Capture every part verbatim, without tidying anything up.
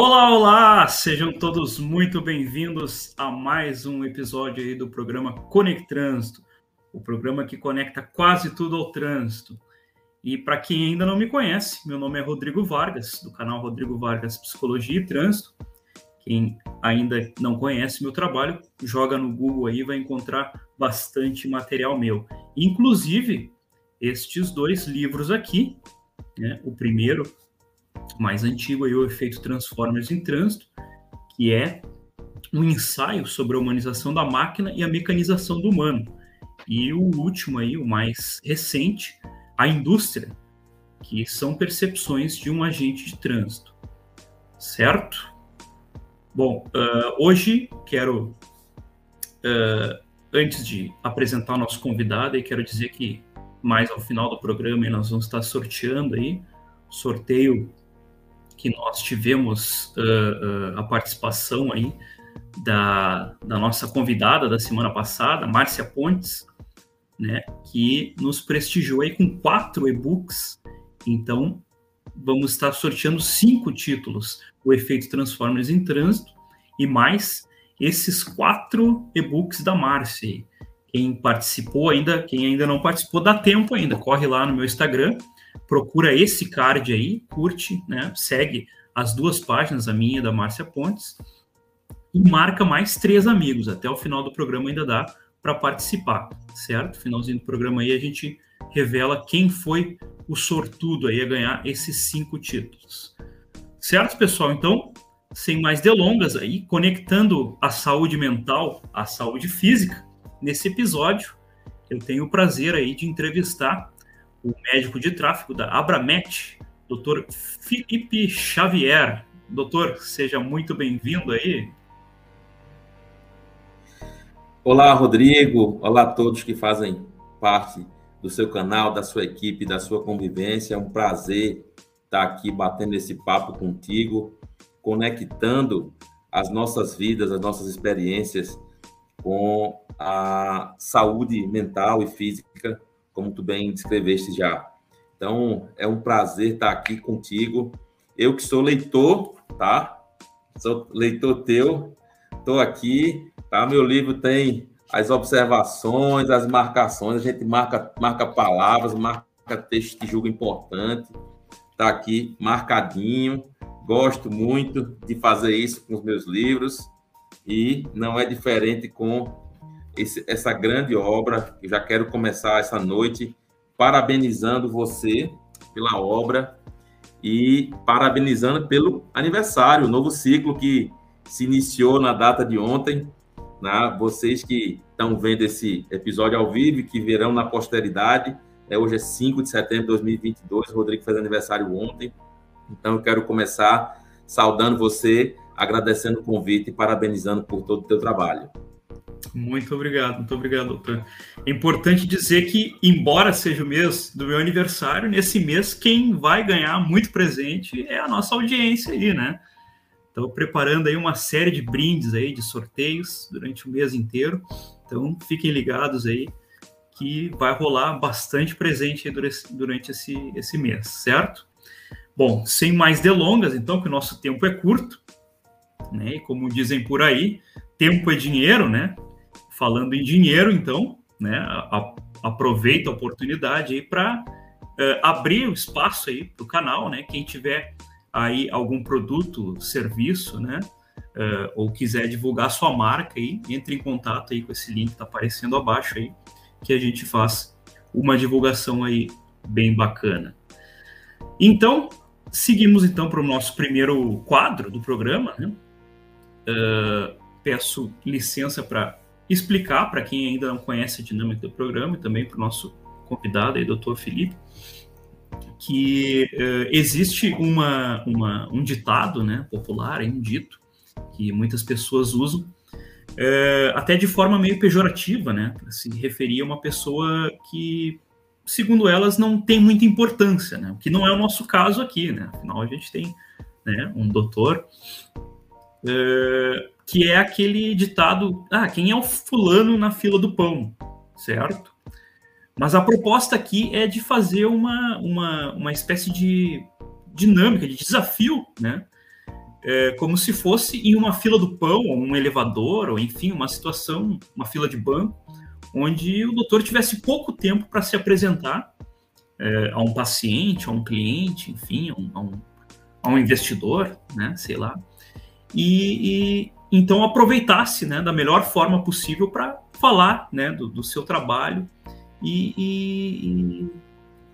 Olá, olá! Sejam todos muito bem-vindos a mais um episódio aí do programa Conectrânsito, o programa que conecta quase tudo ao trânsito. E para quem ainda não me conhece, meu nome é Rodrigo Vargas, do canal Rodrigo Vargas Psicologia e Trânsito. Quem ainda não conhece meu trabalho, joga no Google aí, vai encontrar bastante material meu. Inclusive, estes dois livros aqui, né? O primeiro, mais antigo, aí, o Efeito Transformers em Trânsito, que é um ensaio sobre a humanização da máquina e a mecanização do humano. E o último, aí, o mais recente, A Indústria, que são percepções de um agente de trânsito. Certo? Bom, uh, hoje quero, uh, antes de apresentar o nosso convidado, e quero dizer que mais ao final do programa nós vamos estar sorteando aí, sorteio que nós tivemos uh, uh, a participação aí da, da nossa convidada da semana passada, Márcia Pontes, né, que nos prestigiou aí com quatro e-books. Então, vamos estar sorteando cinco títulos, o Efeito Transformers em Trânsito, e mais esses quatro e-books da Márcia. Quem participou ainda, quem ainda não participou, dá tempo ainda, corre lá no meu Instagram, procura esse card aí, curte, né? Segue as duas páginas, a minha e da Márcia Pontes, e marca mais três amigos. Até o final do programa ainda dá para participar, certo? Finalzinho do programa aí a gente revela quem foi o sortudo aí a ganhar esses cinco títulos. Certo, pessoal? Então, sem mais delongas aí, conectando a saúde mental à saúde física, nesse episódio eu tenho o prazer aí de entrevistar o médico de tráfego da Abramet, doutor Fhilipe Xavier. Doutor, seja muito bem-vindo aí. Olá, Rodrigo. Olá a todos que fazem parte do seu canal, da sua equipe, da sua convivência. É um prazer estar aqui batendo esse papo contigo, conectando as nossas vidas, as nossas experiências com a saúde mental e física, como tu bem descreveste já. Então, é um prazer estar aqui contigo. Eu que sou leitor, tá? Sou leitor teu, estou aqui, tá? Meu livro tem as observações, as marcações, a gente marca, marca palavras, marca texto que julga importante, tá aqui marcadinho. Gosto muito de fazer isso com os meus livros e não é diferente com Esse, essa grande obra. Eu já quero começar essa noite parabenizando você pela obra e parabenizando pelo aniversário, o novo ciclo que se iniciou na data de ontem, né? Vocês que estão vendo esse episódio ao vivo, que verão na posteridade, é, hoje é cinco de setembro de dois mil e vinte e dois, o Rodrigo fez aniversário ontem, então eu quero começar saudando você, agradecendo o convite e parabenizando por todo o teu trabalho. Muito obrigado, muito obrigado, doutor. É importante dizer que, embora seja o mês do meu aniversário, nesse mês quem vai ganhar muito presente é a nossa audiência aí, né? Estou preparando aí uma série de brindes aí, de sorteios, durante o mês inteiro. Então, fiquem ligados aí que vai rolar bastante presente aí durante esse, esse mês, certo? Bom, sem mais delongas, então, que o nosso tempo é curto, né? E como dizem por aí, tempo é dinheiro, né? Falando em dinheiro, então, né, a, aproveita a oportunidade aí para uh, abrir o espaço aí para o canal, né? Quem tiver aí algum produto, serviço, né, uh, ou quiser divulgar sua marca aí, entre em contato aí com esse link que está aparecendo abaixo aí, que a gente faz uma divulgação aí bem bacana. Então, seguimos então para o nosso primeiro quadro do programa, né? Uh, peço licença para explicar para quem ainda não conhece a dinâmica do programa e também para o nosso convidado, aí, doutor Fhilipe, que uh, existe uma, uma, um ditado, né, popular, um dito, que muitas pessoas usam, uh, até de forma meio pejorativa, né, para se referir a uma pessoa que, segundo elas, não tem muita importância, né, o que não é o nosso caso aqui, né, afinal a gente tem, né, um doutor... Uh, que é aquele ditado, ah, quem é o fulano na fila do pão, certo? Mas a proposta aqui é de fazer uma, uma, uma espécie de dinâmica, de desafio, né? é, como se fosse em uma fila do pão, ou um elevador, ou enfim, uma situação, uma fila de banco, onde o doutor tivesse pouco tempo para se apresentar é, a um paciente, a um cliente, enfim, a um, a um, a um investidor, né, sei lá, e, e então aproveitasse, né, da melhor forma possível para falar, né, do, do seu trabalho e, e,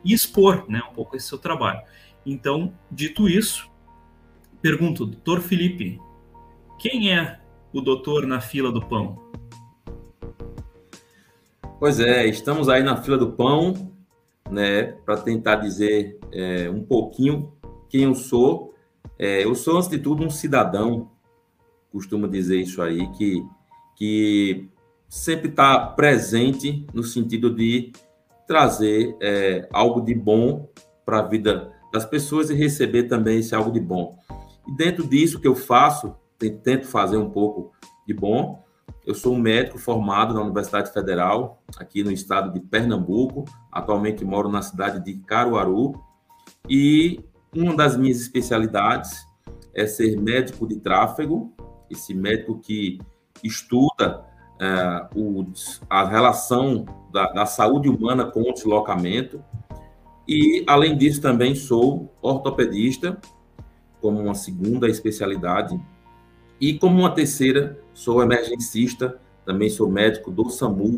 e expor, né, um pouco esse seu trabalho. Então, dito isso, pergunto, doutor Fhilipe, quem é o doutor na fila do pão? Pois é, estamos aí na fila do pão, né, para tentar dizer é, um pouquinho quem eu sou. É, eu sou, antes de tudo, um cidadão, costumo dizer isso aí, que, que sempre está presente no sentido de trazer é, algo de bom para a vida das pessoas e receber também esse algo de bom. E dentro disso que eu faço, tento fazer um pouco de bom. Eu sou um médico formado na Universidade Federal, aqui no estado de Pernambuco. Atualmente moro na cidade de Caruaru. E uma das minhas especialidades é ser médico de tráfego, esse médico que estuda é, o, a relação da, da saúde humana com o deslocamento. E, além disso, também sou ortopedista, como uma segunda especialidade. E, como uma terceira, sou emergencista, também sou médico do SAMU.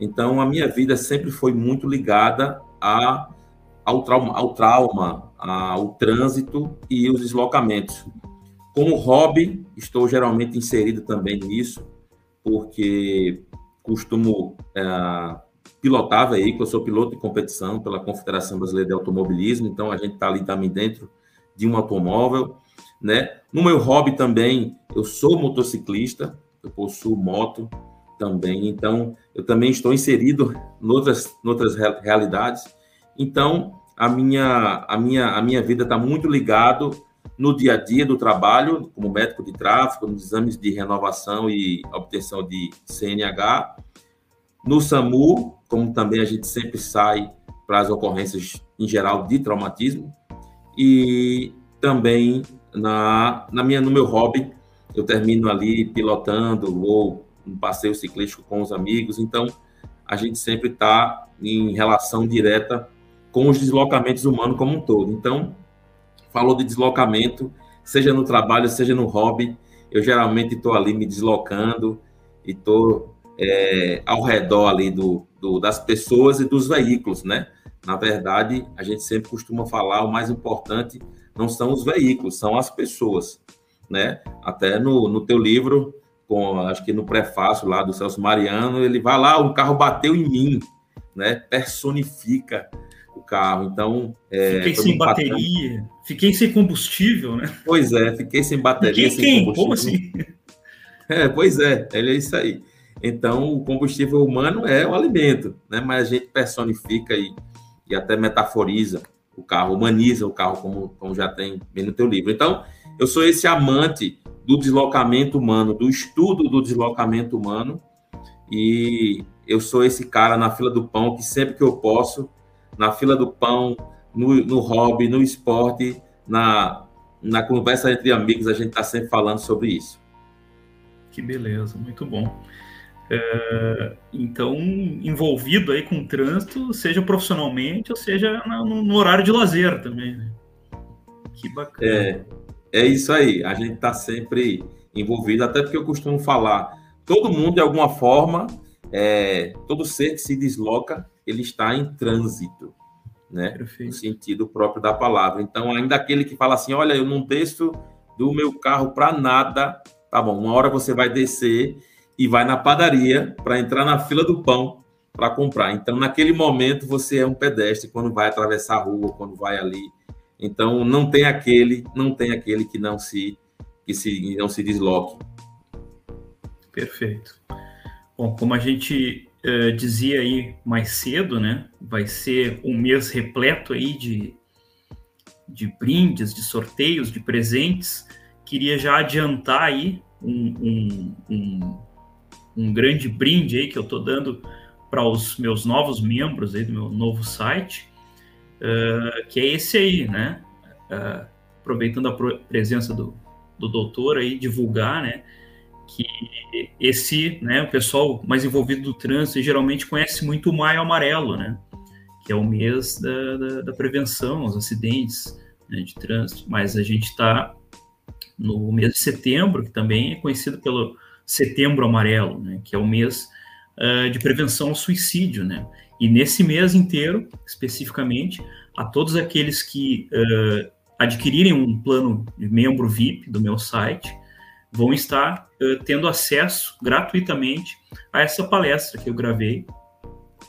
Então, a minha vida sempre foi muito ligada a, ao trauma, ao trauma, ao trânsito e os deslocamentos. Como hobby, estou geralmente inserido também nisso, porque costumo é, pilotar veículo. Eu sou piloto de competição pela Confederação Brasileira de Automobilismo, então a gente está ali também dentro de um automóvel, né? No meu hobby também, eu sou motociclista, eu possuo moto também, então eu também estou inserido em outras, em outras realidades. Então, a minha, a minha, a minha vida está muito ligada no dia a dia do trabalho, como médico de tráfego, nos exames de renovação e obtenção de C N H, no SAMU, como também a gente sempre sai para as ocorrências, em geral, de traumatismo, e também na, na minha, no meu hobby, eu termino ali pilotando ou um passeio ciclístico com os amigos. Então, a gente sempre está em relação direta com os deslocamentos humanos como um todo. Então, falou de deslocamento, seja no trabalho, seja no hobby, eu geralmente estou ali me deslocando e estou é, ao redor ali do, do, das pessoas e dos veículos, né? Na verdade, a gente sempre costuma falar, o mais importante não são os veículos, são as pessoas, né? Até no, no teu livro, com, acho que no prefácio lá do Celso Mariano, ele vai lá, o carro bateu em mim, né? Personifica o carro, então... É, fiquei sem bateria, patrão. Fiquei sem combustível, né? Pois é, fiquei sem bateria, fiquei, sem quem? Combustível. Como assim? É, pois é, ele é isso aí. Então, o combustível humano é o alimento, né? Mas a gente personifica e, e até metaforiza o carro, humaniza o carro, como, como já tem bem no teu livro. Então, eu sou esse amante do deslocamento humano, do estudo do deslocamento humano, e eu sou esse cara na fila do pão que sempre que eu posso, na fila do pão, no, no hobby, no esporte, na, na conversa entre amigos, a gente está sempre falando sobre isso. Que beleza, muito bom. É, então, envolvido aí com o trânsito, seja profissionalmente ou seja no, no horário de lazer também, né? Que bacana. É, é isso aí, a gente está sempre envolvido, até porque eu costumo falar, todo mundo de alguma forma, é, todo ser que se desloca, ele está em trânsito, né? Perfeito. No sentido próprio da palavra. Então, ainda aquele que fala assim, olha, eu não desço do meu carro para nada, tá bom, uma hora você vai descer e vai na padaria para entrar na fila do pão para comprar. Então, naquele momento, você é um pedestre quando vai atravessar a rua, quando vai ali. Então, não tem aquele, não tem aquele que não se, que se, não se desloque. Perfeito. Bom, como a gente eh, dizia aí mais cedo, né? Vai ser um mês repleto aí de, de brindes, de sorteios, de presentes. Queria já adiantar aí um... um, um... um grande brinde aí que eu estou dando para os meus novos membros aí do meu novo site, uh, que é esse aí, né? Uh, aproveitando a pro- presença do do doutor aí divulgar, né, que esse, né, o pessoal mais envolvido do trânsito geralmente conhece muito o Maio Amarelo, né, que é o mês da, da, da prevenção aos acidentes, né, de trânsito, mas a gente está no mês de setembro, que também é conhecido pelo Setembro Amarelo, né, que é o mês uh, de prevenção ao suicídio, né, e nesse mês inteiro, especificamente, a todos aqueles que uh, adquirirem um plano de membro V I P do meu site, vão estar uh, tendo acesso gratuitamente a essa palestra que eu gravei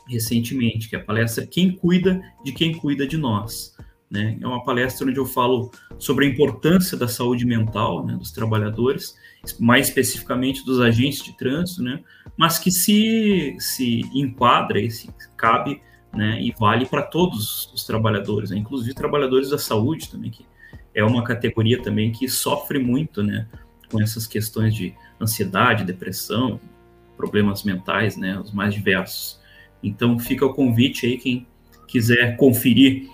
recentemente, que é a palestra Quem Cuida de Quem Cuida de Nós, né? É uma palestra onde eu falo sobre a importância da saúde mental, né, dos trabalhadores, mais especificamente dos agentes de trânsito, né, mas que se, se enquadra e se cabe, né, e vale para todos os trabalhadores, né, inclusive trabalhadores da saúde também, que é uma categoria também que sofre muito, né, com essas questões de ansiedade, depressão, problemas mentais, né, os mais diversos. Então fica o convite aí, quem quiser conferir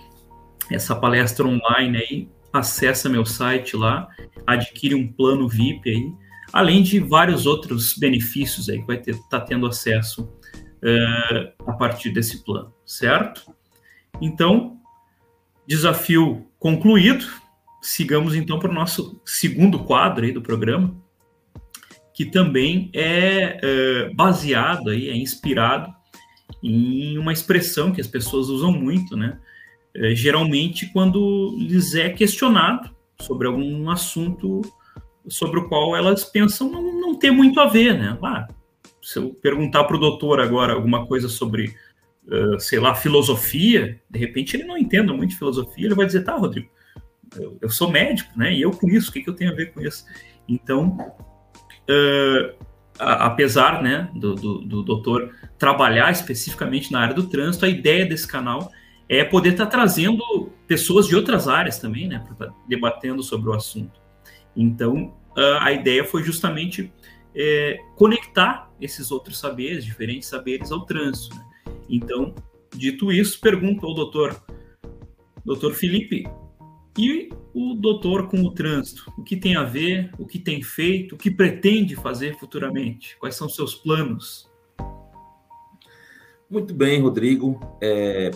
essa palestra online aí, acessa meu site lá, adquire um plano V I P aí, além de vários outros benefícios aí que vai estar tá tendo acesso uh, a partir desse plano, certo? Então, desafio concluído. Sigamos então para o nosso segundo quadro aí do programa, que também é uh, baseado aí, é inspirado em uma expressão que as pessoas usam muito, né? Geralmente quando lhes é questionado sobre algum assunto sobre o qual elas pensam não, não ter muito a ver, né? Ah, se eu perguntar para o doutor agora alguma coisa sobre, uh, sei lá, filosofia, de repente ele não entenda muito de filosofia, ele vai dizer, tá, Rodrigo, eu, eu sou médico, né? E eu com isso, o que, que eu tenho a ver com isso? Então, uh, a, apesar, né, do, do, do doutor trabalhar especificamente na área do trânsito, a ideia desse canal é poder estar trazendo pessoas de outras áreas também, né, para estar debatendo sobre o assunto. Então, a ideia foi justamente é, conectar esses outros saberes, diferentes saberes, ao trânsito, né? Então, dito isso, pergunto ao doutor, doutor Fhilipe, e o doutor com o trânsito? O que tem a ver, o que tem feito, o que pretende fazer futuramente? Quais são seus planos? Muito bem, Rodrigo. É...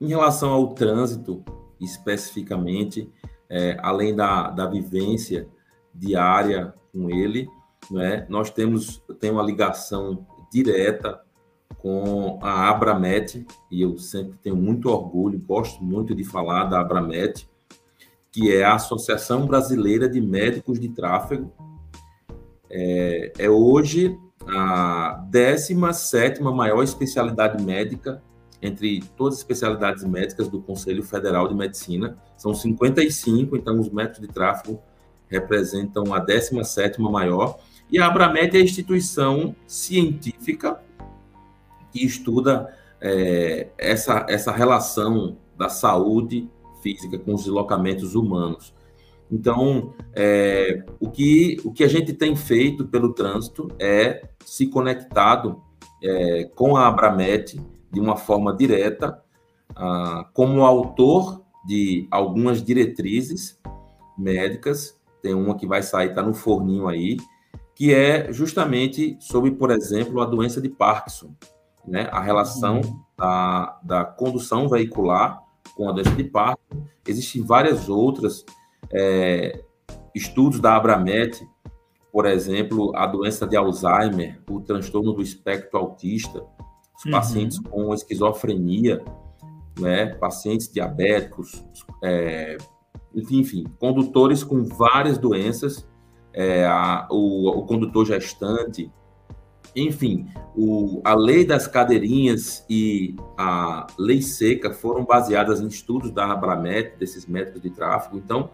Em relação ao trânsito, especificamente, é, além da, da vivência diária com ele, né, nós temos tem uma ligação direta com a Abramet, e eu sempre tenho muito orgulho, gosto muito de falar da Abramet, que é a Associação Brasileira de Médicos de Tráfego. É, é hoje a décima sétima maior especialidade médica entre todas as especialidades médicas do Conselho Federal de Medicina. São cinquenta e cinco, então os médicos de tráfego representam a décima sétima maior. E a Abramet é a instituição científica que estuda é, essa, essa relação da saúde física com os deslocamentos humanos. Então, é, o, que, o que a gente tem feito pelo trânsito é se conectado é, com a Abramet, de uma forma direta, ah, como autor de algumas diretrizes médicas. Tem uma que vai sair, está no forninho aí, que é justamente sobre, por exemplo, a doença de Parkinson, né? A relação uhum. da, da condução veicular com a doença de Parkinson. Existem várias outras é, estudos da Abramet, por exemplo, a doença de Alzheimer, o transtorno do espectro autista, os pacientes uhum. com esquizofrenia, né, pacientes diabéticos, é, enfim, condutores com várias doenças, é, a, o, o condutor gestante, enfim, o, a lei das cadeirinhas e a lei seca foram baseadas em estudos da Abramet, desses médicos de tráfego. Então,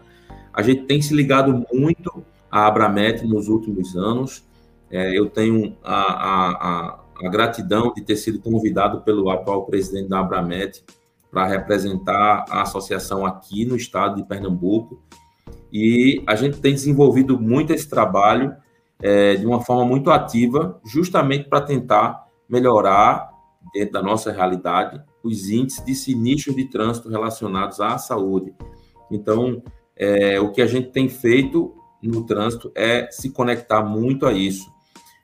a gente tem se ligado muito à Abramet nos últimos anos. É, eu tenho a... a, a a gratidão de ter sido convidado pelo atual presidente da Abramet para representar a associação aqui no estado de Pernambuco, e a gente tem desenvolvido muito esse trabalho é, de uma forma muito ativa, justamente para tentar melhorar, dentro da nossa realidade, os índices de sinistros de trânsito relacionados à saúde. Então, é, o que a gente tem feito no trânsito é se conectar muito a isso.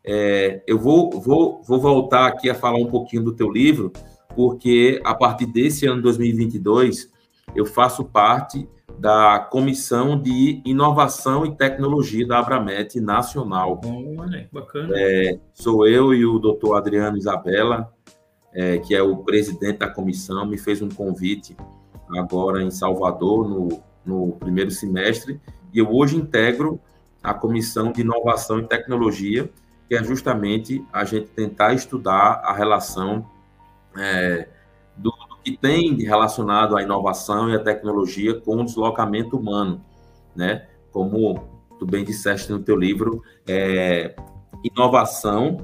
É, eu vou, vou, vou voltar aqui a falar um pouquinho do teu livro, porque a partir desse ano dois mil e vinte e dois, eu faço parte da Comissão de Inovação e Tecnologia da Abramet Nacional. Olha, que bacana. É, sou eu e o doutor Adriano Isabela, é, que é o presidente da comissão, me fez um convite agora em Salvador, no, no primeiro semestre, e eu hoje integro a Comissão de Inovação e Tecnologia, que é justamente a gente tentar estudar a relação é, do, do que tem relacionado à inovação e à tecnologia com o deslocamento humano, né? Como tu bem disseste no teu livro, é, inovação,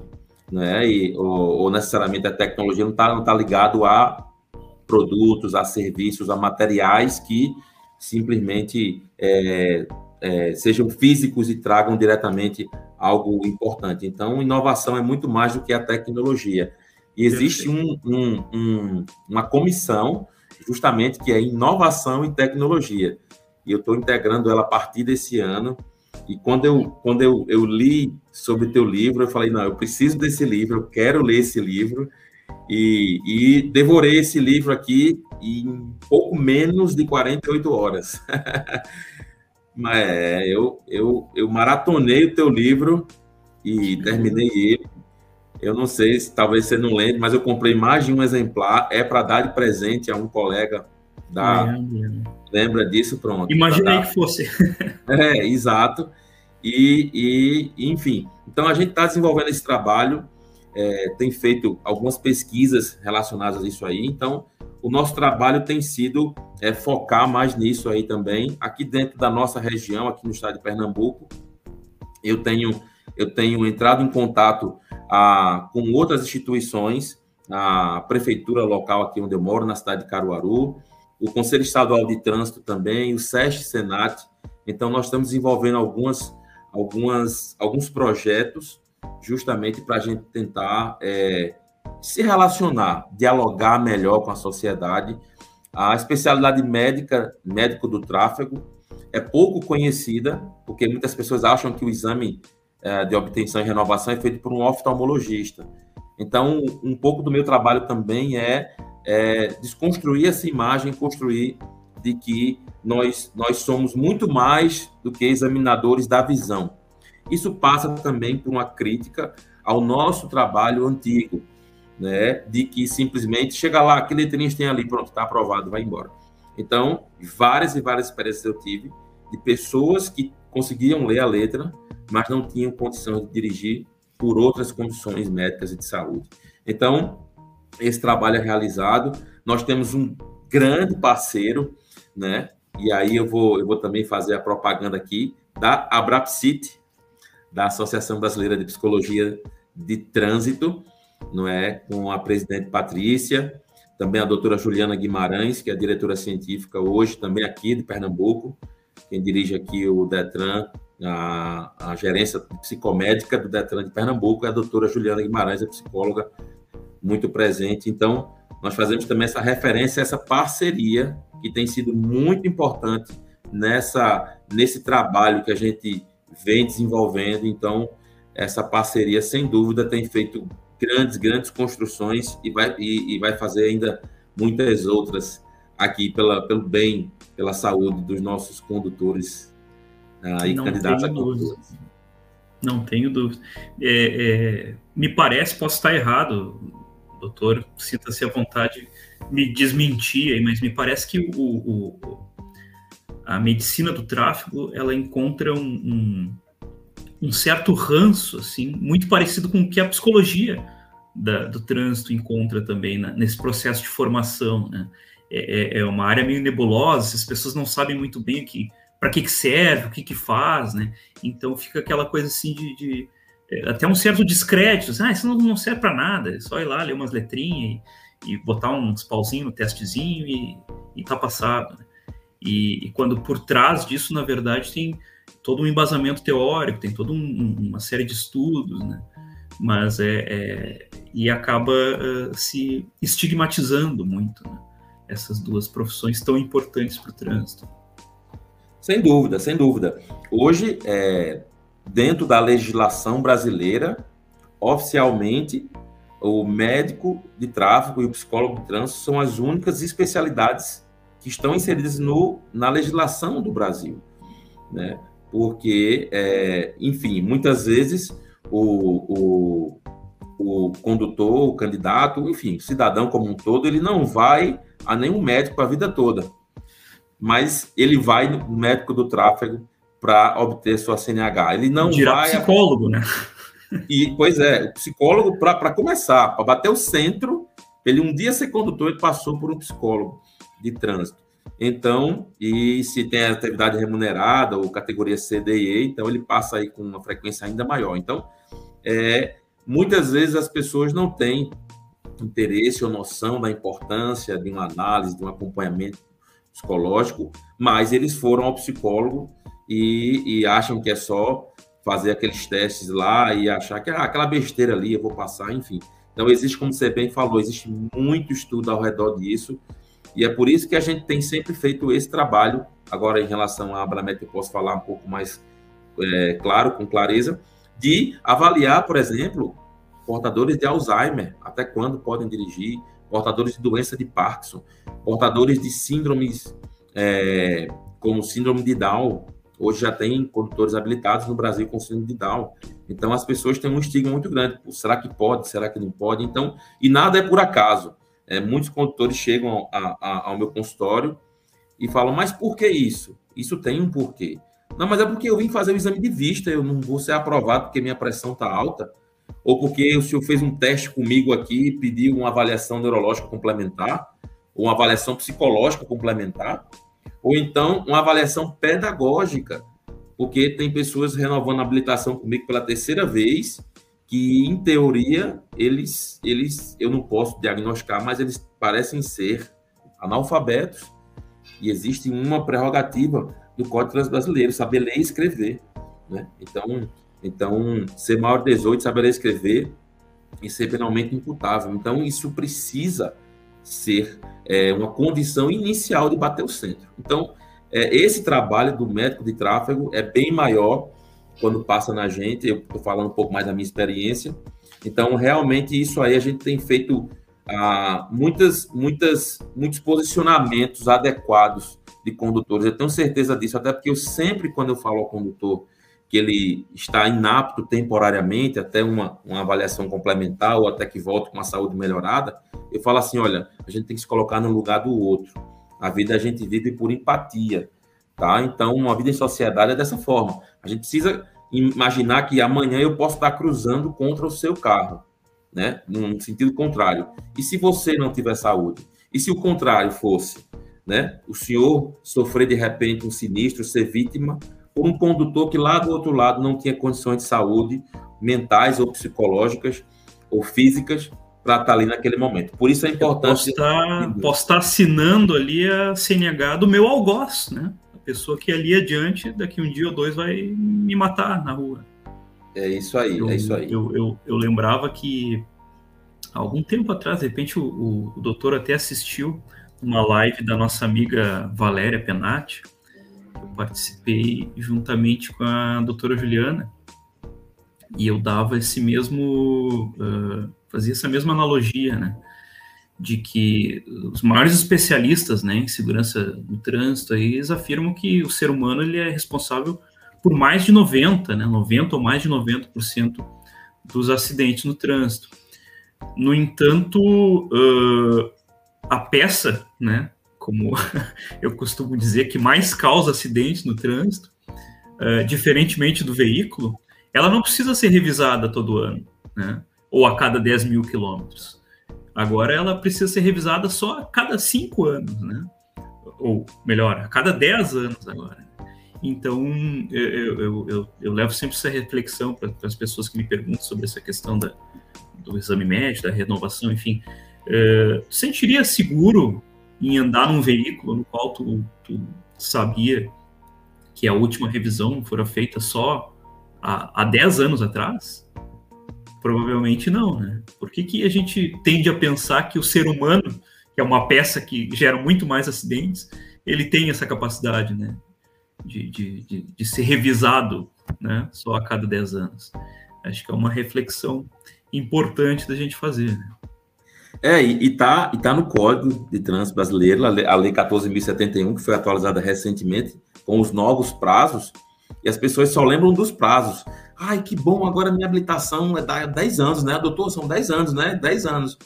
né? E, ou, ou necessariamente a tecnologia não está não tá ligado a produtos, a serviços, a materiais que simplesmente é, é, sejam físicos e tragam diretamente algo importante. Então, inovação é muito mais do que a tecnologia. E existe um, um, um, uma comissão, justamente, que é inovação e tecnologia. E eu estou integrando ela a partir desse ano. E quando, eu, quando eu, eu li sobre o teu livro, eu falei, não, eu preciso desse livro, eu quero ler esse livro. E, e devorei esse livro aqui em pouco menos de quarenta e oito horas. Mas é, eu, eu, eu maratonei o teu livro e terminei ele. Eu não sei, se talvez você não lembre, mas eu comprei mais de um exemplar. É para dar de presente a um colega da... É, lembra disso? Pronto. Imaginei dar... que fosse. É, exato. E, e, enfim. Então, a gente está desenvolvendo esse trabalho. É, tem feito algumas pesquisas relacionadas a isso aí. Então, o nosso trabalho tem sido é, focar mais nisso aí também. Aqui dentro da nossa região, aqui no estado de Pernambuco, eu tenho, eu tenho entrado em contato a, com outras instituições, a prefeitura local aqui onde eu moro, na cidade de Caruaru, o Conselho Estadual de Trânsito também, o SEST-Senat. Então, nós estamos desenvolvendo algumas, algumas, alguns projetos justamente para a gente tentar é, se relacionar, dialogar melhor com a sociedade. A especialidade médica, médico do tráfego, é pouco conhecida, porque muitas pessoas acham que o exame é, de obtenção e renovação é feito por um oftalmologista. Então, um pouco do meu trabalho também é, é desconstruir essa imagem, construir de que nós, nós somos muito mais do que examinadores da visão. Isso passa também por uma crítica ao nosso trabalho antigo, né? De que simplesmente chega lá, que letrinhas tem ali, pronto, está aprovado, vai embora. Então, várias e várias experiências eu tive de pessoas que conseguiam ler a letra, mas não tinham condição de dirigir por outras condições médicas e de saúde. Então, esse trabalho é realizado. Nós temos um grande parceiro, né? E aí eu vou, eu vou também fazer a propaganda aqui da Abrapsit, da Associação Brasileira de Psicologia de Trânsito, não é? Com a presidente Patrícia, também a doutora Juliana Guimarães, que é a diretora científica hoje, também aqui de Pernambuco, quem dirige aqui o Detran, a, a gerência psicomédica do Detran de Pernambuco, é a doutora Juliana Guimarães, a psicóloga muito presente. Então, nós fazemos também essa referência, essa parceria, que tem sido muito importante nessa, nesse trabalho que a gente vem desenvolvendo. Então, essa parceria, sem dúvida, tem feito grandes, grandes construções e vai, e, e vai fazer ainda muitas outras aqui pela, pelo bem, pela saúde dos nossos condutores uh, e Não candidatos a condutores. Dúvida. Não tenho dúvida. É, é, me parece, posso estar errado, doutor, sinta-se à vontade me desmentir aí, mas me parece que o... o, o... a medicina do tráfego, ela encontra um, um, um certo ranço, assim, muito parecido com o que a psicologia da, do trânsito encontra também, né, nesse processo de formação, né? É, é uma área meio nebulosa, as pessoas não sabem muito bem para que, que serve, o que, que faz, né? Então fica aquela coisa assim de... de até um certo descrédito, assim, ah, isso não, não serve para nada, é só ir lá, ler umas letrinhas e, e botar uns pauzinhos, um testezinho e, e tá passado, né? E, e quando por trás disso, na verdade, tem todo um embasamento teórico, tem toda um, uma série de estudos, né? Mas é, é e acaba uh, se estigmatizando muito, né? Essas duas profissões tão importantes para o trânsito. Sem dúvida, sem dúvida. Hoje, é, dentro da legislação brasileira, oficialmente, o médico de tráfego e o psicólogo de trânsito são as únicas especialidades que estão inseridas no, na legislação do Brasil, né? Porque, é, enfim, muitas vezes o, o, o condutor, o candidato, enfim, o cidadão como um todo, ele não vai a nenhum médico a vida toda, mas ele vai no médico do tráfego para obter sua C N H. Ele não Dirá vai... psicólogo, né? E, pois é, o psicólogo, para começar, para bater o centro, ele um dia ser condutor, ele passou por um psicólogo de trânsito. Então, e se tem a atividade remunerada ou categoria C, D e E, então ele passa aí com uma frequência ainda maior. Então, é, muitas vezes as pessoas não têm interesse ou noção da importância de uma análise, de um acompanhamento psicológico, mas eles foram ao psicólogo e, e acham que é só fazer aqueles testes lá e achar que ah, aquela besteira ali eu vou passar, enfim. Então, existe, como você bem falou, existe muito estudo ao redor disso, e é por isso que a gente tem sempre feito esse trabalho. Agora, em relação à Abramet, eu posso falar um pouco mais é, claro, com clareza, de avaliar, por exemplo, portadores de Alzheimer, até quando podem dirigir, portadores de doença de Parkinson, portadores de síndromes é, como síndrome de Down. Hoje já tem condutores habilitados no Brasil com síndrome de Down. Então, as pessoas têm um estigma muito grande. Será que pode? Será que não pode? Então, e nada é por acaso. É, muitos condutores chegam a, a, ao meu consultório e falam, mas por que isso? Isso tem um porquê. Não, mas é porque eu vim fazer o exame de vista, eu não vou ser aprovado porque minha pressão está alta, ou porque o senhor fez um teste comigo aqui, pediu uma avaliação neurológica complementar, ou uma avaliação psicológica complementar, ou então uma avaliação pedagógica, porque tem pessoas renovando a habilitação comigo pela terceira vez, que, em teoria, eles, eles, eu não posso diagnosticar, mas eles parecem ser analfabetos, e existe uma prerrogativa do Código de Trânsito Brasileiro, saber ler e escrever, né? Então, então ser maior de dezoito, saber ler e escrever, e ser penalmente imputável. Então, isso precisa ser é, uma condição inicial de bater o centro. Então, é, esse trabalho do médico de tráfego é bem maior quando passa na gente. Eu estou falando um pouco mais da minha experiência. Então, realmente, isso aí a gente tem feito ah, muitas, muitas, muitos posicionamentos adequados de condutores. Eu tenho certeza disso, até porque eu sempre, quando eu falo ao condutor que ele está inapto temporariamente, até uma, uma avaliação complementar, ou até que volte com a saúde melhorada, eu falo assim, olha, a gente tem que se colocar no lugar do outro. A vida a gente vive por empatia. Tá? Então, uma vida em sociedade é dessa forma. A gente precisa imaginar que amanhã eu posso estar cruzando contra o seu carro, né? Num sentido contrário. E se você não tiver saúde? E se o contrário fosse, né? O senhor sofrer de repente um sinistro, ser vítima por um condutor que lá do outro lado não tinha condições de saúde mentais ou psicológicas ou físicas para estar ali naquele momento. Por isso é importante... Posso, posso estar assinando ali a C N H do meu algoz, né? Pessoa que ali adiante, daqui um dia ou dois, vai me matar na rua. É isso aí, eu, é isso aí. Eu, eu, eu lembrava que, há algum tempo atrás, de repente, o, o, o doutor até assistiu uma live da nossa amiga Valéria Penati. Eu participei juntamente com a doutora Juliana. E eu dava esse mesmo... Uh, fazia essa mesma analogia, né? De que os maiores especialistas, né, em segurança do trânsito, aí, eles afirmam que o ser humano ele é responsável por mais de noventa por cento, né, noventa por cento ou mais de noventa por cento dos acidentes no trânsito. No entanto, uh, a peça, né, como eu costumo dizer, que mais causa acidentes no trânsito, uh, diferentemente do veículo, ela não precisa ser revisada todo ano, né, ou a cada dez mil quilômetros. Agora ela precisa ser revisada só a cada cinco anos, né? Ou melhor, a cada dez anos agora. Então, eu, eu, eu, eu levo sempre essa reflexão para as pessoas que me perguntam sobre essa questão da, do exame médico, da renovação, enfim. É, tu sentiria seguro em andar num veículo no qual tu, tu sabia que a última revisão fora feita só há dez anos atrás? Provavelmente não, né? Por que que a gente tende a pensar que o ser humano, que é uma peça que gera muito mais acidentes, ele tem essa capacidade, né? de, de, de, de ser revisado, né, só a cada dez anos. Acho que é uma reflexão importante da gente fazer, né? É, e está e tá no Código de Trânsito Brasileiro, a lei, a lei quatorze mil e setenta e um, que foi atualizada recentemente, com os novos prazos, e as pessoas só lembram dos prazos. Ai, que bom, agora minha habilitação é da dez anos, né? Doutor, são dez anos, né? dez anos.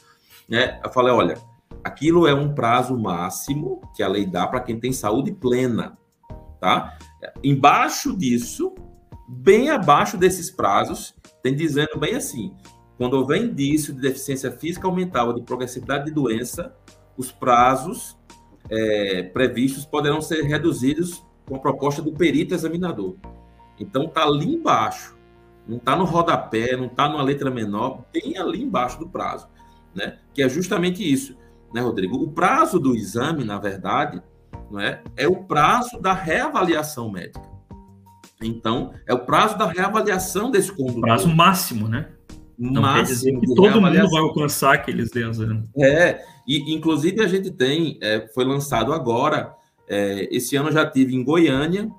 Né? Eu falei, olha, aquilo é um prazo máximo que a lei dá para quem tem saúde plena, tá? Embaixo disso, bem abaixo desses prazos, tem dizendo bem assim... Quando houver indício de deficiência física ou mental ou de progressividade de doença, os prazos é, previstos poderão ser reduzidos com a proposta do perito examinador. Então, está ali embaixo. Não está no rodapé, não está numa letra menor, tem ali embaixo do prazo, né? Que é justamente isso, né, Rodrigo? O prazo do exame, na verdade, não é? É o prazo da reavaliação médica. Então, é o prazo da reavaliação desse condutor. Prazo máximo, né? Não Mas, quer dizer que todo mundo vai alcançar aqueles dez anos. É, e inclusive a gente tem, é, foi lançado agora, é, esse ano eu já estive em Goiânia,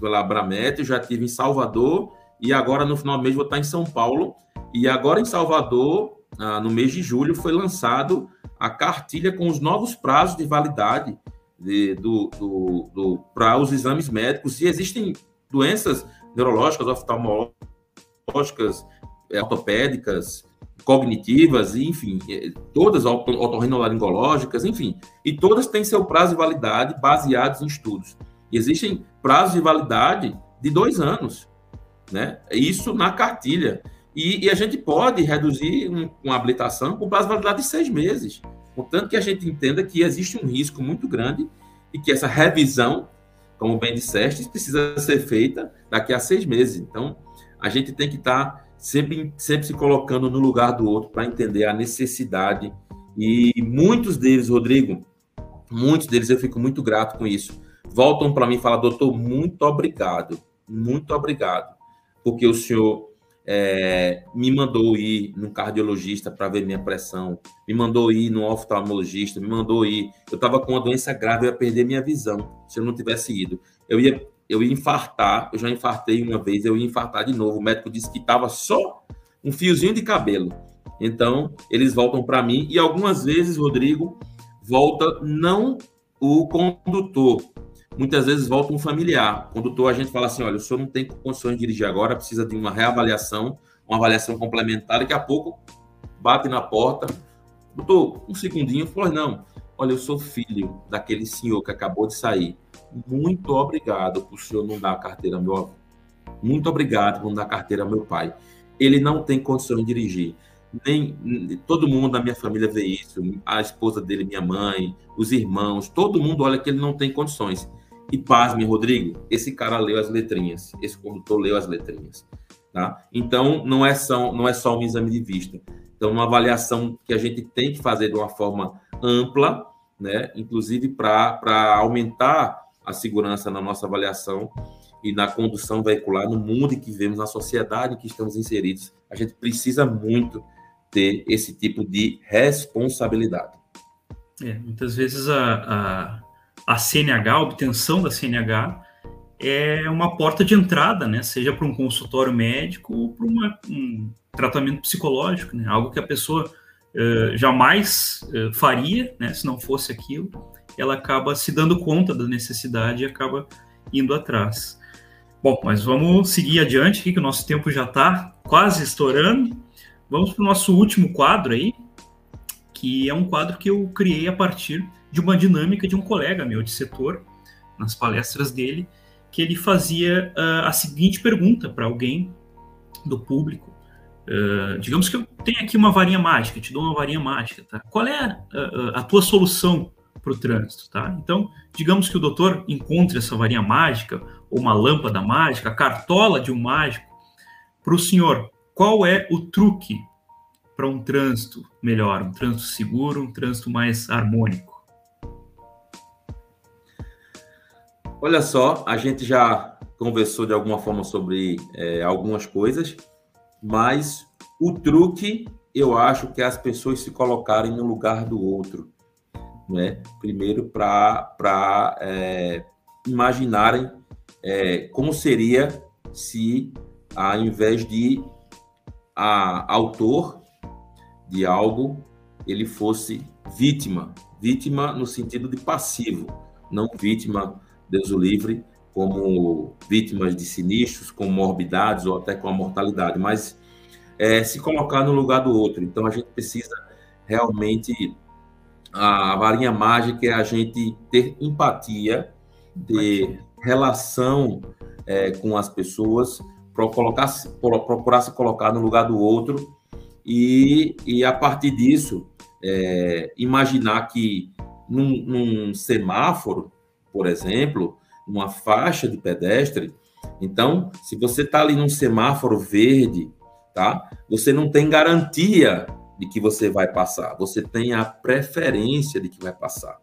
pela Abramet, já estive em Salvador, e agora no final do mês vou estar em São Paulo, e agora em Salvador, ah, no mês de julho, foi lançado a cartilha com os novos prazos de validade de, do, do, do, para os exames médicos, e existem doenças neurológicas, oftalmológicas, ortopédicas, cognitivas, enfim, todas otorrinolaringológicas, enfim, e todas têm seu prazo de validade baseados em estudos. E existem prazos de validade de dois anos, né? Isso na cartilha. E, e a gente pode reduzir um, uma habilitação com prazo de validade de seis meses, contanto que a gente entenda que existe um risco muito grande e que essa revisão, como bem disseste, precisa ser feita daqui a seis meses. Então, a gente tem que estar Sempre, sempre se colocando no lugar do outro para entender a necessidade. E muitos deles, Rodrigo, muitos deles, eu fico muito grato com isso, voltam para mim e falam, doutor, muito obrigado, muito obrigado, porque o senhor é, me mandou ir num cardiologista para ver minha pressão, me mandou ir num oftalmologista, me mandou ir, eu estava com uma doença grave, eu ia perder minha visão se eu não tivesse ido, eu ia eu ia infartar, eu já infartei uma vez, eu ia infartar de novo, o médico disse que estava só um fiozinho de cabelo. Então, eles voltam para mim, e algumas vezes, Rodrigo, volta não o condutor, muitas vezes volta um familiar. O condutor, a gente fala assim, olha, o senhor não tem condições de dirigir agora, precisa de uma reavaliação, uma avaliação complementar, daqui a pouco bate na porta, doutor, um segundinho, falou, não, olha, eu sou filho daquele senhor que acabou de sair, muito obrigado por o senhor não dar a carteira ao meu avô. Muito obrigado por não dar a carteira ao meu pai. Ele não tem condição de dirigir. Nem, todo mundo da minha família vê isso. A esposa dele, minha mãe, os irmãos, todo mundo olha que ele não tem condições. E pasme, Rodrigo, esse cara leu as letrinhas. Esse condutor leu as letrinhas. Tá? Então, não é, só, não é só um exame de vista. Então, uma avaliação que a gente tem que fazer de uma forma ampla, né? Inclusive para aumentar a segurança na nossa avaliação e na condução veicular no mundo em que vivemos, na sociedade em que estamos inseridos. A gente precisa muito ter esse tipo de responsabilidade. É, muitas vezes a, a, a C N H, a obtenção da C N H, é uma porta de entrada, né? Seja para um consultório médico ou para uma, um tratamento psicológico, né? Algo que a pessoa uh, jamais uh, faria, né? Se não fosse aquilo. Ela acaba se dando conta da necessidade e acaba indo atrás. Bom, mas vamos seguir adiante aqui, que o nosso tempo já está quase estourando. Vamos para o nosso último quadro aí, que é um quadro que eu criei a partir de uma dinâmica de um colega meu de setor, nas palestras dele, que ele fazia uh, a seguinte pergunta para alguém do público. Uh, digamos que eu tenho aqui uma varinha mágica, te dou uma varinha mágica, tá? Qual é a, a, a tua solução para o trânsito, tá? Então, digamos que o doutor encontre essa varinha mágica, ou uma lâmpada mágica, a cartola de um mágico, para o senhor, qual é o truque para um trânsito melhor, um trânsito seguro, um trânsito mais harmônico? Olha só, a gente já conversou de alguma forma sobre é, algumas coisas, mas o truque, eu acho que é as pessoas se colocarem no lugar do outro. Né? Primeiro, para é, imaginarem é, como seria se, ao invés de a, autor de algo, ele fosse vítima. Vítima no sentido de passivo, não vítima, Deus o livre, como vítimas de sinistros, com morbidades ou até com a mortalidade, mas é, se colocar no lugar do outro. Então, a gente precisa realmente... A varinha mágica é a gente ter empatia, ter relação é, com as pessoas, pro colocar, pro, procurar se colocar no lugar do outro e, e a partir disso, é, imaginar que num, num semáforo, por exemplo, numa faixa de pedestre, então, se você está ali num semáforo verde, tá? Você não tem garantia de que você vai passar, você tem a preferência de que vai passar.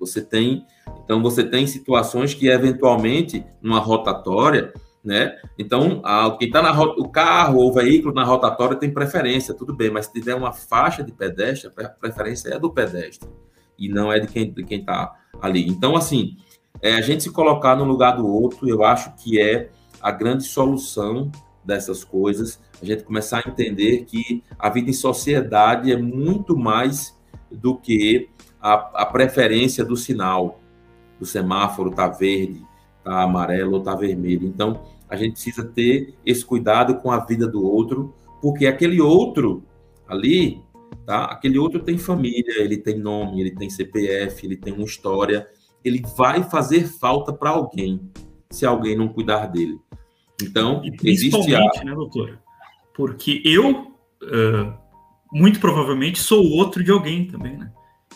Você tem, então você tem situações que eventualmente numa rotatória, né? Então, a, quem tá na o carro ou o veículo na rotatória tem preferência, tudo bem, mas se tiver uma faixa de pedestre, a preferência é do pedestre e não é de quem de quem tá ali. Então, assim, é, a gente se colocar no lugar do outro, eu acho que é a grande solução dessas coisas, a gente começar a entender que a vida em sociedade é muito mais do que a, a preferência do sinal, do semáforo tá verde, tá amarelo ou tá vermelho. Então, a gente precisa ter esse cuidado com a vida do outro, porque aquele outro ali, tá? Aquele outro tem família, ele tem nome, ele tem C P F, ele tem uma história, ele vai fazer falta para alguém, se alguém não cuidar dele. Então, existe a... né, doutora? Porque eu, uh, muito provavelmente, sou outro de alguém também, né?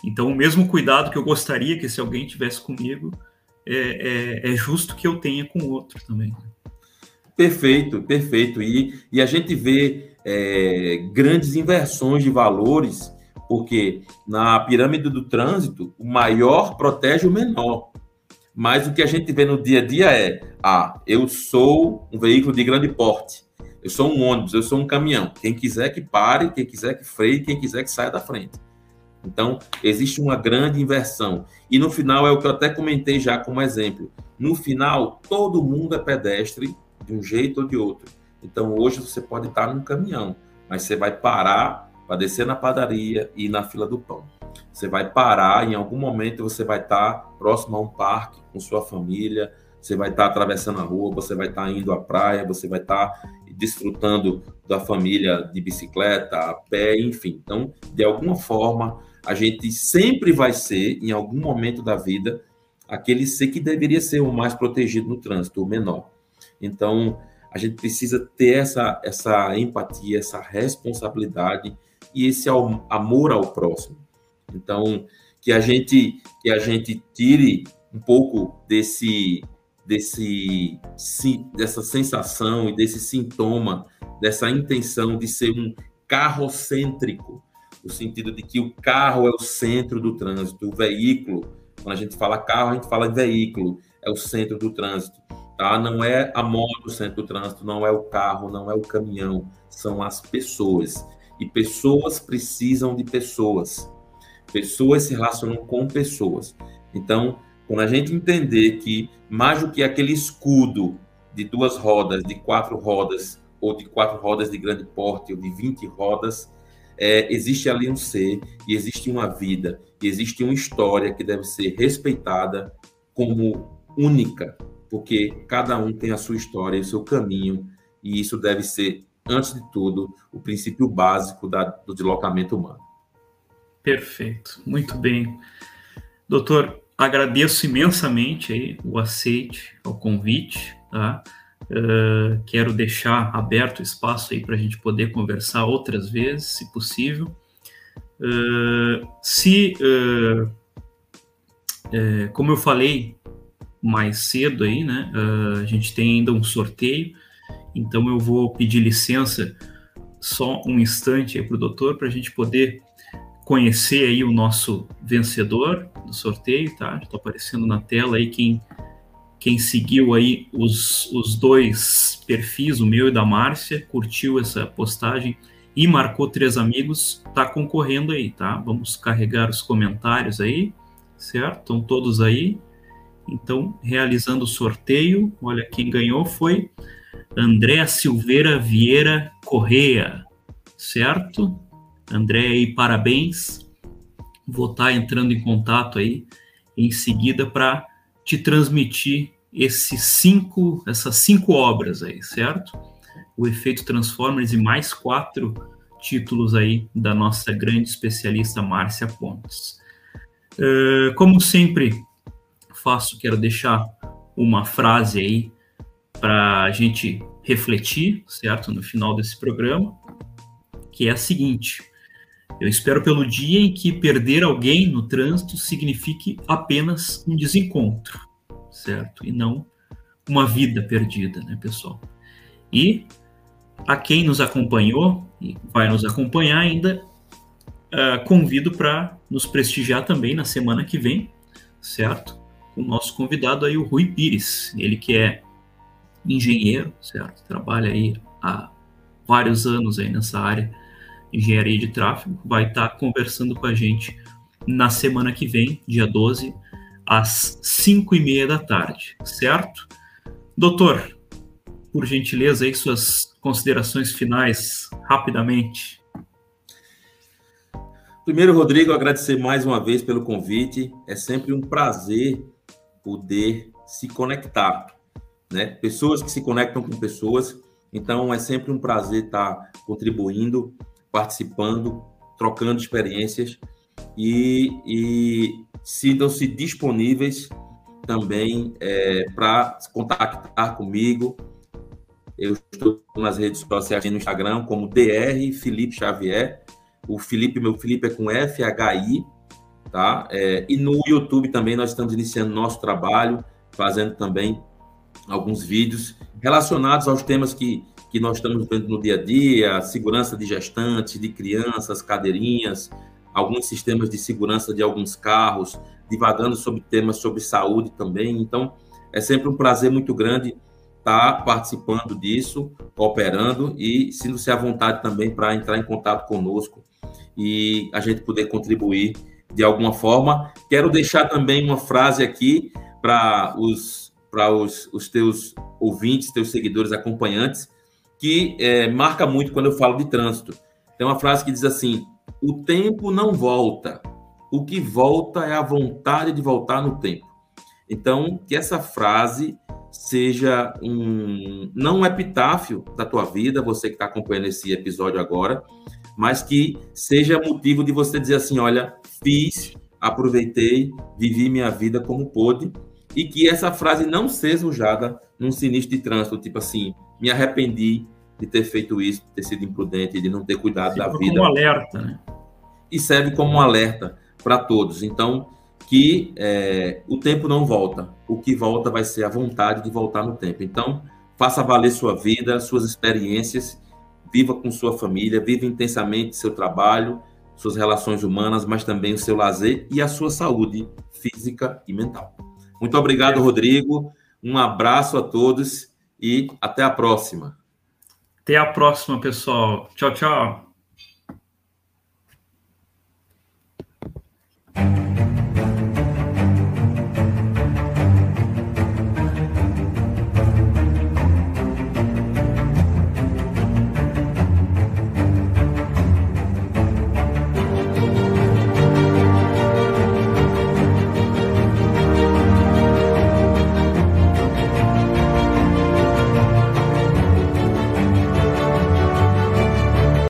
Então, o mesmo cuidado que eu gostaria que esse alguém tivesse comigo, é, é, é justo que eu tenha com o outro também. Né? Perfeito, perfeito. E, e a gente vê é, grandes inversões de valores, porque na pirâmide do trânsito, o maior protege o menor. Mas o que a gente vê no dia a dia é, ah, eu sou um veículo de grande porte, eu sou um ônibus, eu sou um caminhão. Quem quiser que pare, quem quiser que freie, quem quiser que saia da frente. Então, existe uma grande inversão. E no final, é o que eu até comentei já como exemplo. No final, todo mundo é pedestre, de um jeito ou de outro. Então, hoje você pode estar num caminhão, mas você vai parar para descer na padaria e ir na fila do pão. Você vai parar, em algum momento você vai estar próximo a um parque com sua família, você vai estar atravessando a rua, você vai estar indo à praia, você vai estar desfrutando da família de bicicleta, a pé, enfim. Então, de alguma forma, a gente sempre vai ser, em algum momento da vida, aquele ser que deveria ser o mais protegido no trânsito, o menor. Então, a gente precisa ter essa, essa empatia, essa responsabilidade e esse amor ao próximo. Então, que a gente, que a gente tire um pouco desse, desse, dessa sensação e desse sintoma, dessa intenção de ser um carrocêntrico, no sentido de que o carro é o centro do trânsito, o veículo, quando a gente fala carro, a gente fala veículo, é o centro do trânsito, tá? Não é a moto o centro do trânsito, não é o carro, não é o caminhão, são as pessoas. E pessoas precisam de pessoas. Pessoas se relacionam com pessoas. Então, quando a gente entender que mais do que aquele escudo de duas rodas, de quatro rodas, ou de quatro rodas de grande porte, ou de vinte rodas, é, existe ali um ser, e existe uma vida, e existe uma história que deve ser respeitada como única, porque cada um tem a sua história e o seu caminho, e isso deve ser, antes de tudo, o princípio básico da, do deslocamento humano. Perfeito, muito bem. Doutor, agradeço imensamente aí o aceite, o convite, tá? Uh, quero deixar aberto o espaço aí para a gente poder conversar outras vezes, se possível. Uh, se, uh, uh, como eu falei mais cedo aí, né? Uh, a gente tem ainda um sorteio, então eu vou pedir licença só um instante aí para o doutor, para a gente poder conhecer aí o nosso vencedor do sorteio, tá? Está aparecendo na tela aí quem, quem seguiu aí os, os dois perfis, o meu e da Márcia, curtiu essa postagem e marcou três amigos, tá concorrendo aí, tá? Vamos carregar os comentários aí, certo? Estão todos aí. Então, realizando o sorteio, olha, quem ganhou foi André Silveira Vieira Correia, certo? André, aí, parabéns. Vou estar entrando em contato aí em seguida para te transmitir esses cinco, essas cinco obras aí, certo? O Efeito Transformers e mais quatro títulos aí da nossa grande especialista Márcia Pontes. Uh, como sempre faço, quero deixar uma frase aí para a gente refletir, certo? No final desse programa, que é a seguinte: eu espero pelo dia em que perder alguém no trânsito signifique apenas um desencontro, certo? E não uma vida perdida, né, pessoal? E a quem nos acompanhou e vai nos acompanhar ainda, uh, convido para nos prestigiar também na semana que vem, certo? Com o nosso convidado aí, o Rui Pires, ele que é engenheiro, certo? Trabalha aí há vários anos aí nessa área, engenharia de tráfego, vai estar tá conversando com a gente na semana que vem, dia doze, às cinco e meia da tarde, certo? Doutor, por gentileza, aí suas considerações finais, rapidamente. Primeiro, Rodrigo, agradecer mais uma vez pelo convite. É sempre um prazer poder se conectar, né? Pessoas que se conectam com pessoas. Então, é sempre um prazer estar contribuindo, participando, trocando experiências. E, e sintam-se disponíveis também é, para contactar comigo. Eu estou nas redes sociais, no Instagram, como D R Fhilipe Xavier. O Felipe, meu Felipe é com F H I, tá? É, e no YouTube também nós estamos iniciando nosso trabalho, fazendo também alguns vídeos relacionados aos temas que, que nós estamos vendo no dia a dia, segurança de gestantes, de crianças, cadeirinhas, alguns sistemas de segurança de alguns carros, divagando sobre temas sobre saúde também. Então, é sempre um prazer muito grande está participando disso, cooperando e sinta-se à vontade também para entrar em contato conosco e a gente poder contribuir de alguma forma. Quero deixar também uma frase aqui para os, para os, os teus ouvintes, teus seguidores, acompanhantes, que é, marca muito quando eu falo de trânsito. Tem uma frase que diz assim: o tempo não volta, o que volta é a vontade de voltar no tempo. Então, que essa frase seja um, não um epitáfio da tua vida, você que está acompanhando esse episódio agora, mas que seja motivo de você dizer assim: olha, fiz, aproveitei, vivi minha vida como pôde, e que essa frase não seja usada num sinistro de trânsito, tipo assim, me arrependi de ter feito isso, de ter sido imprudente, de não ter cuidado Fica da como vida. Como alerta, né? E serve como um alerta para todos. Então, que é, o tempo não volta, o que volta vai ser a vontade de voltar no tempo. Então, faça valer sua vida, suas experiências, viva com sua família, viva intensamente seu trabalho, suas relações humanas, mas também o seu lazer e a sua saúde física e mental. Muito obrigado, Rodrigo, um abraço a todos e até a próxima. Até a próxima, pessoal. Tchau, tchau.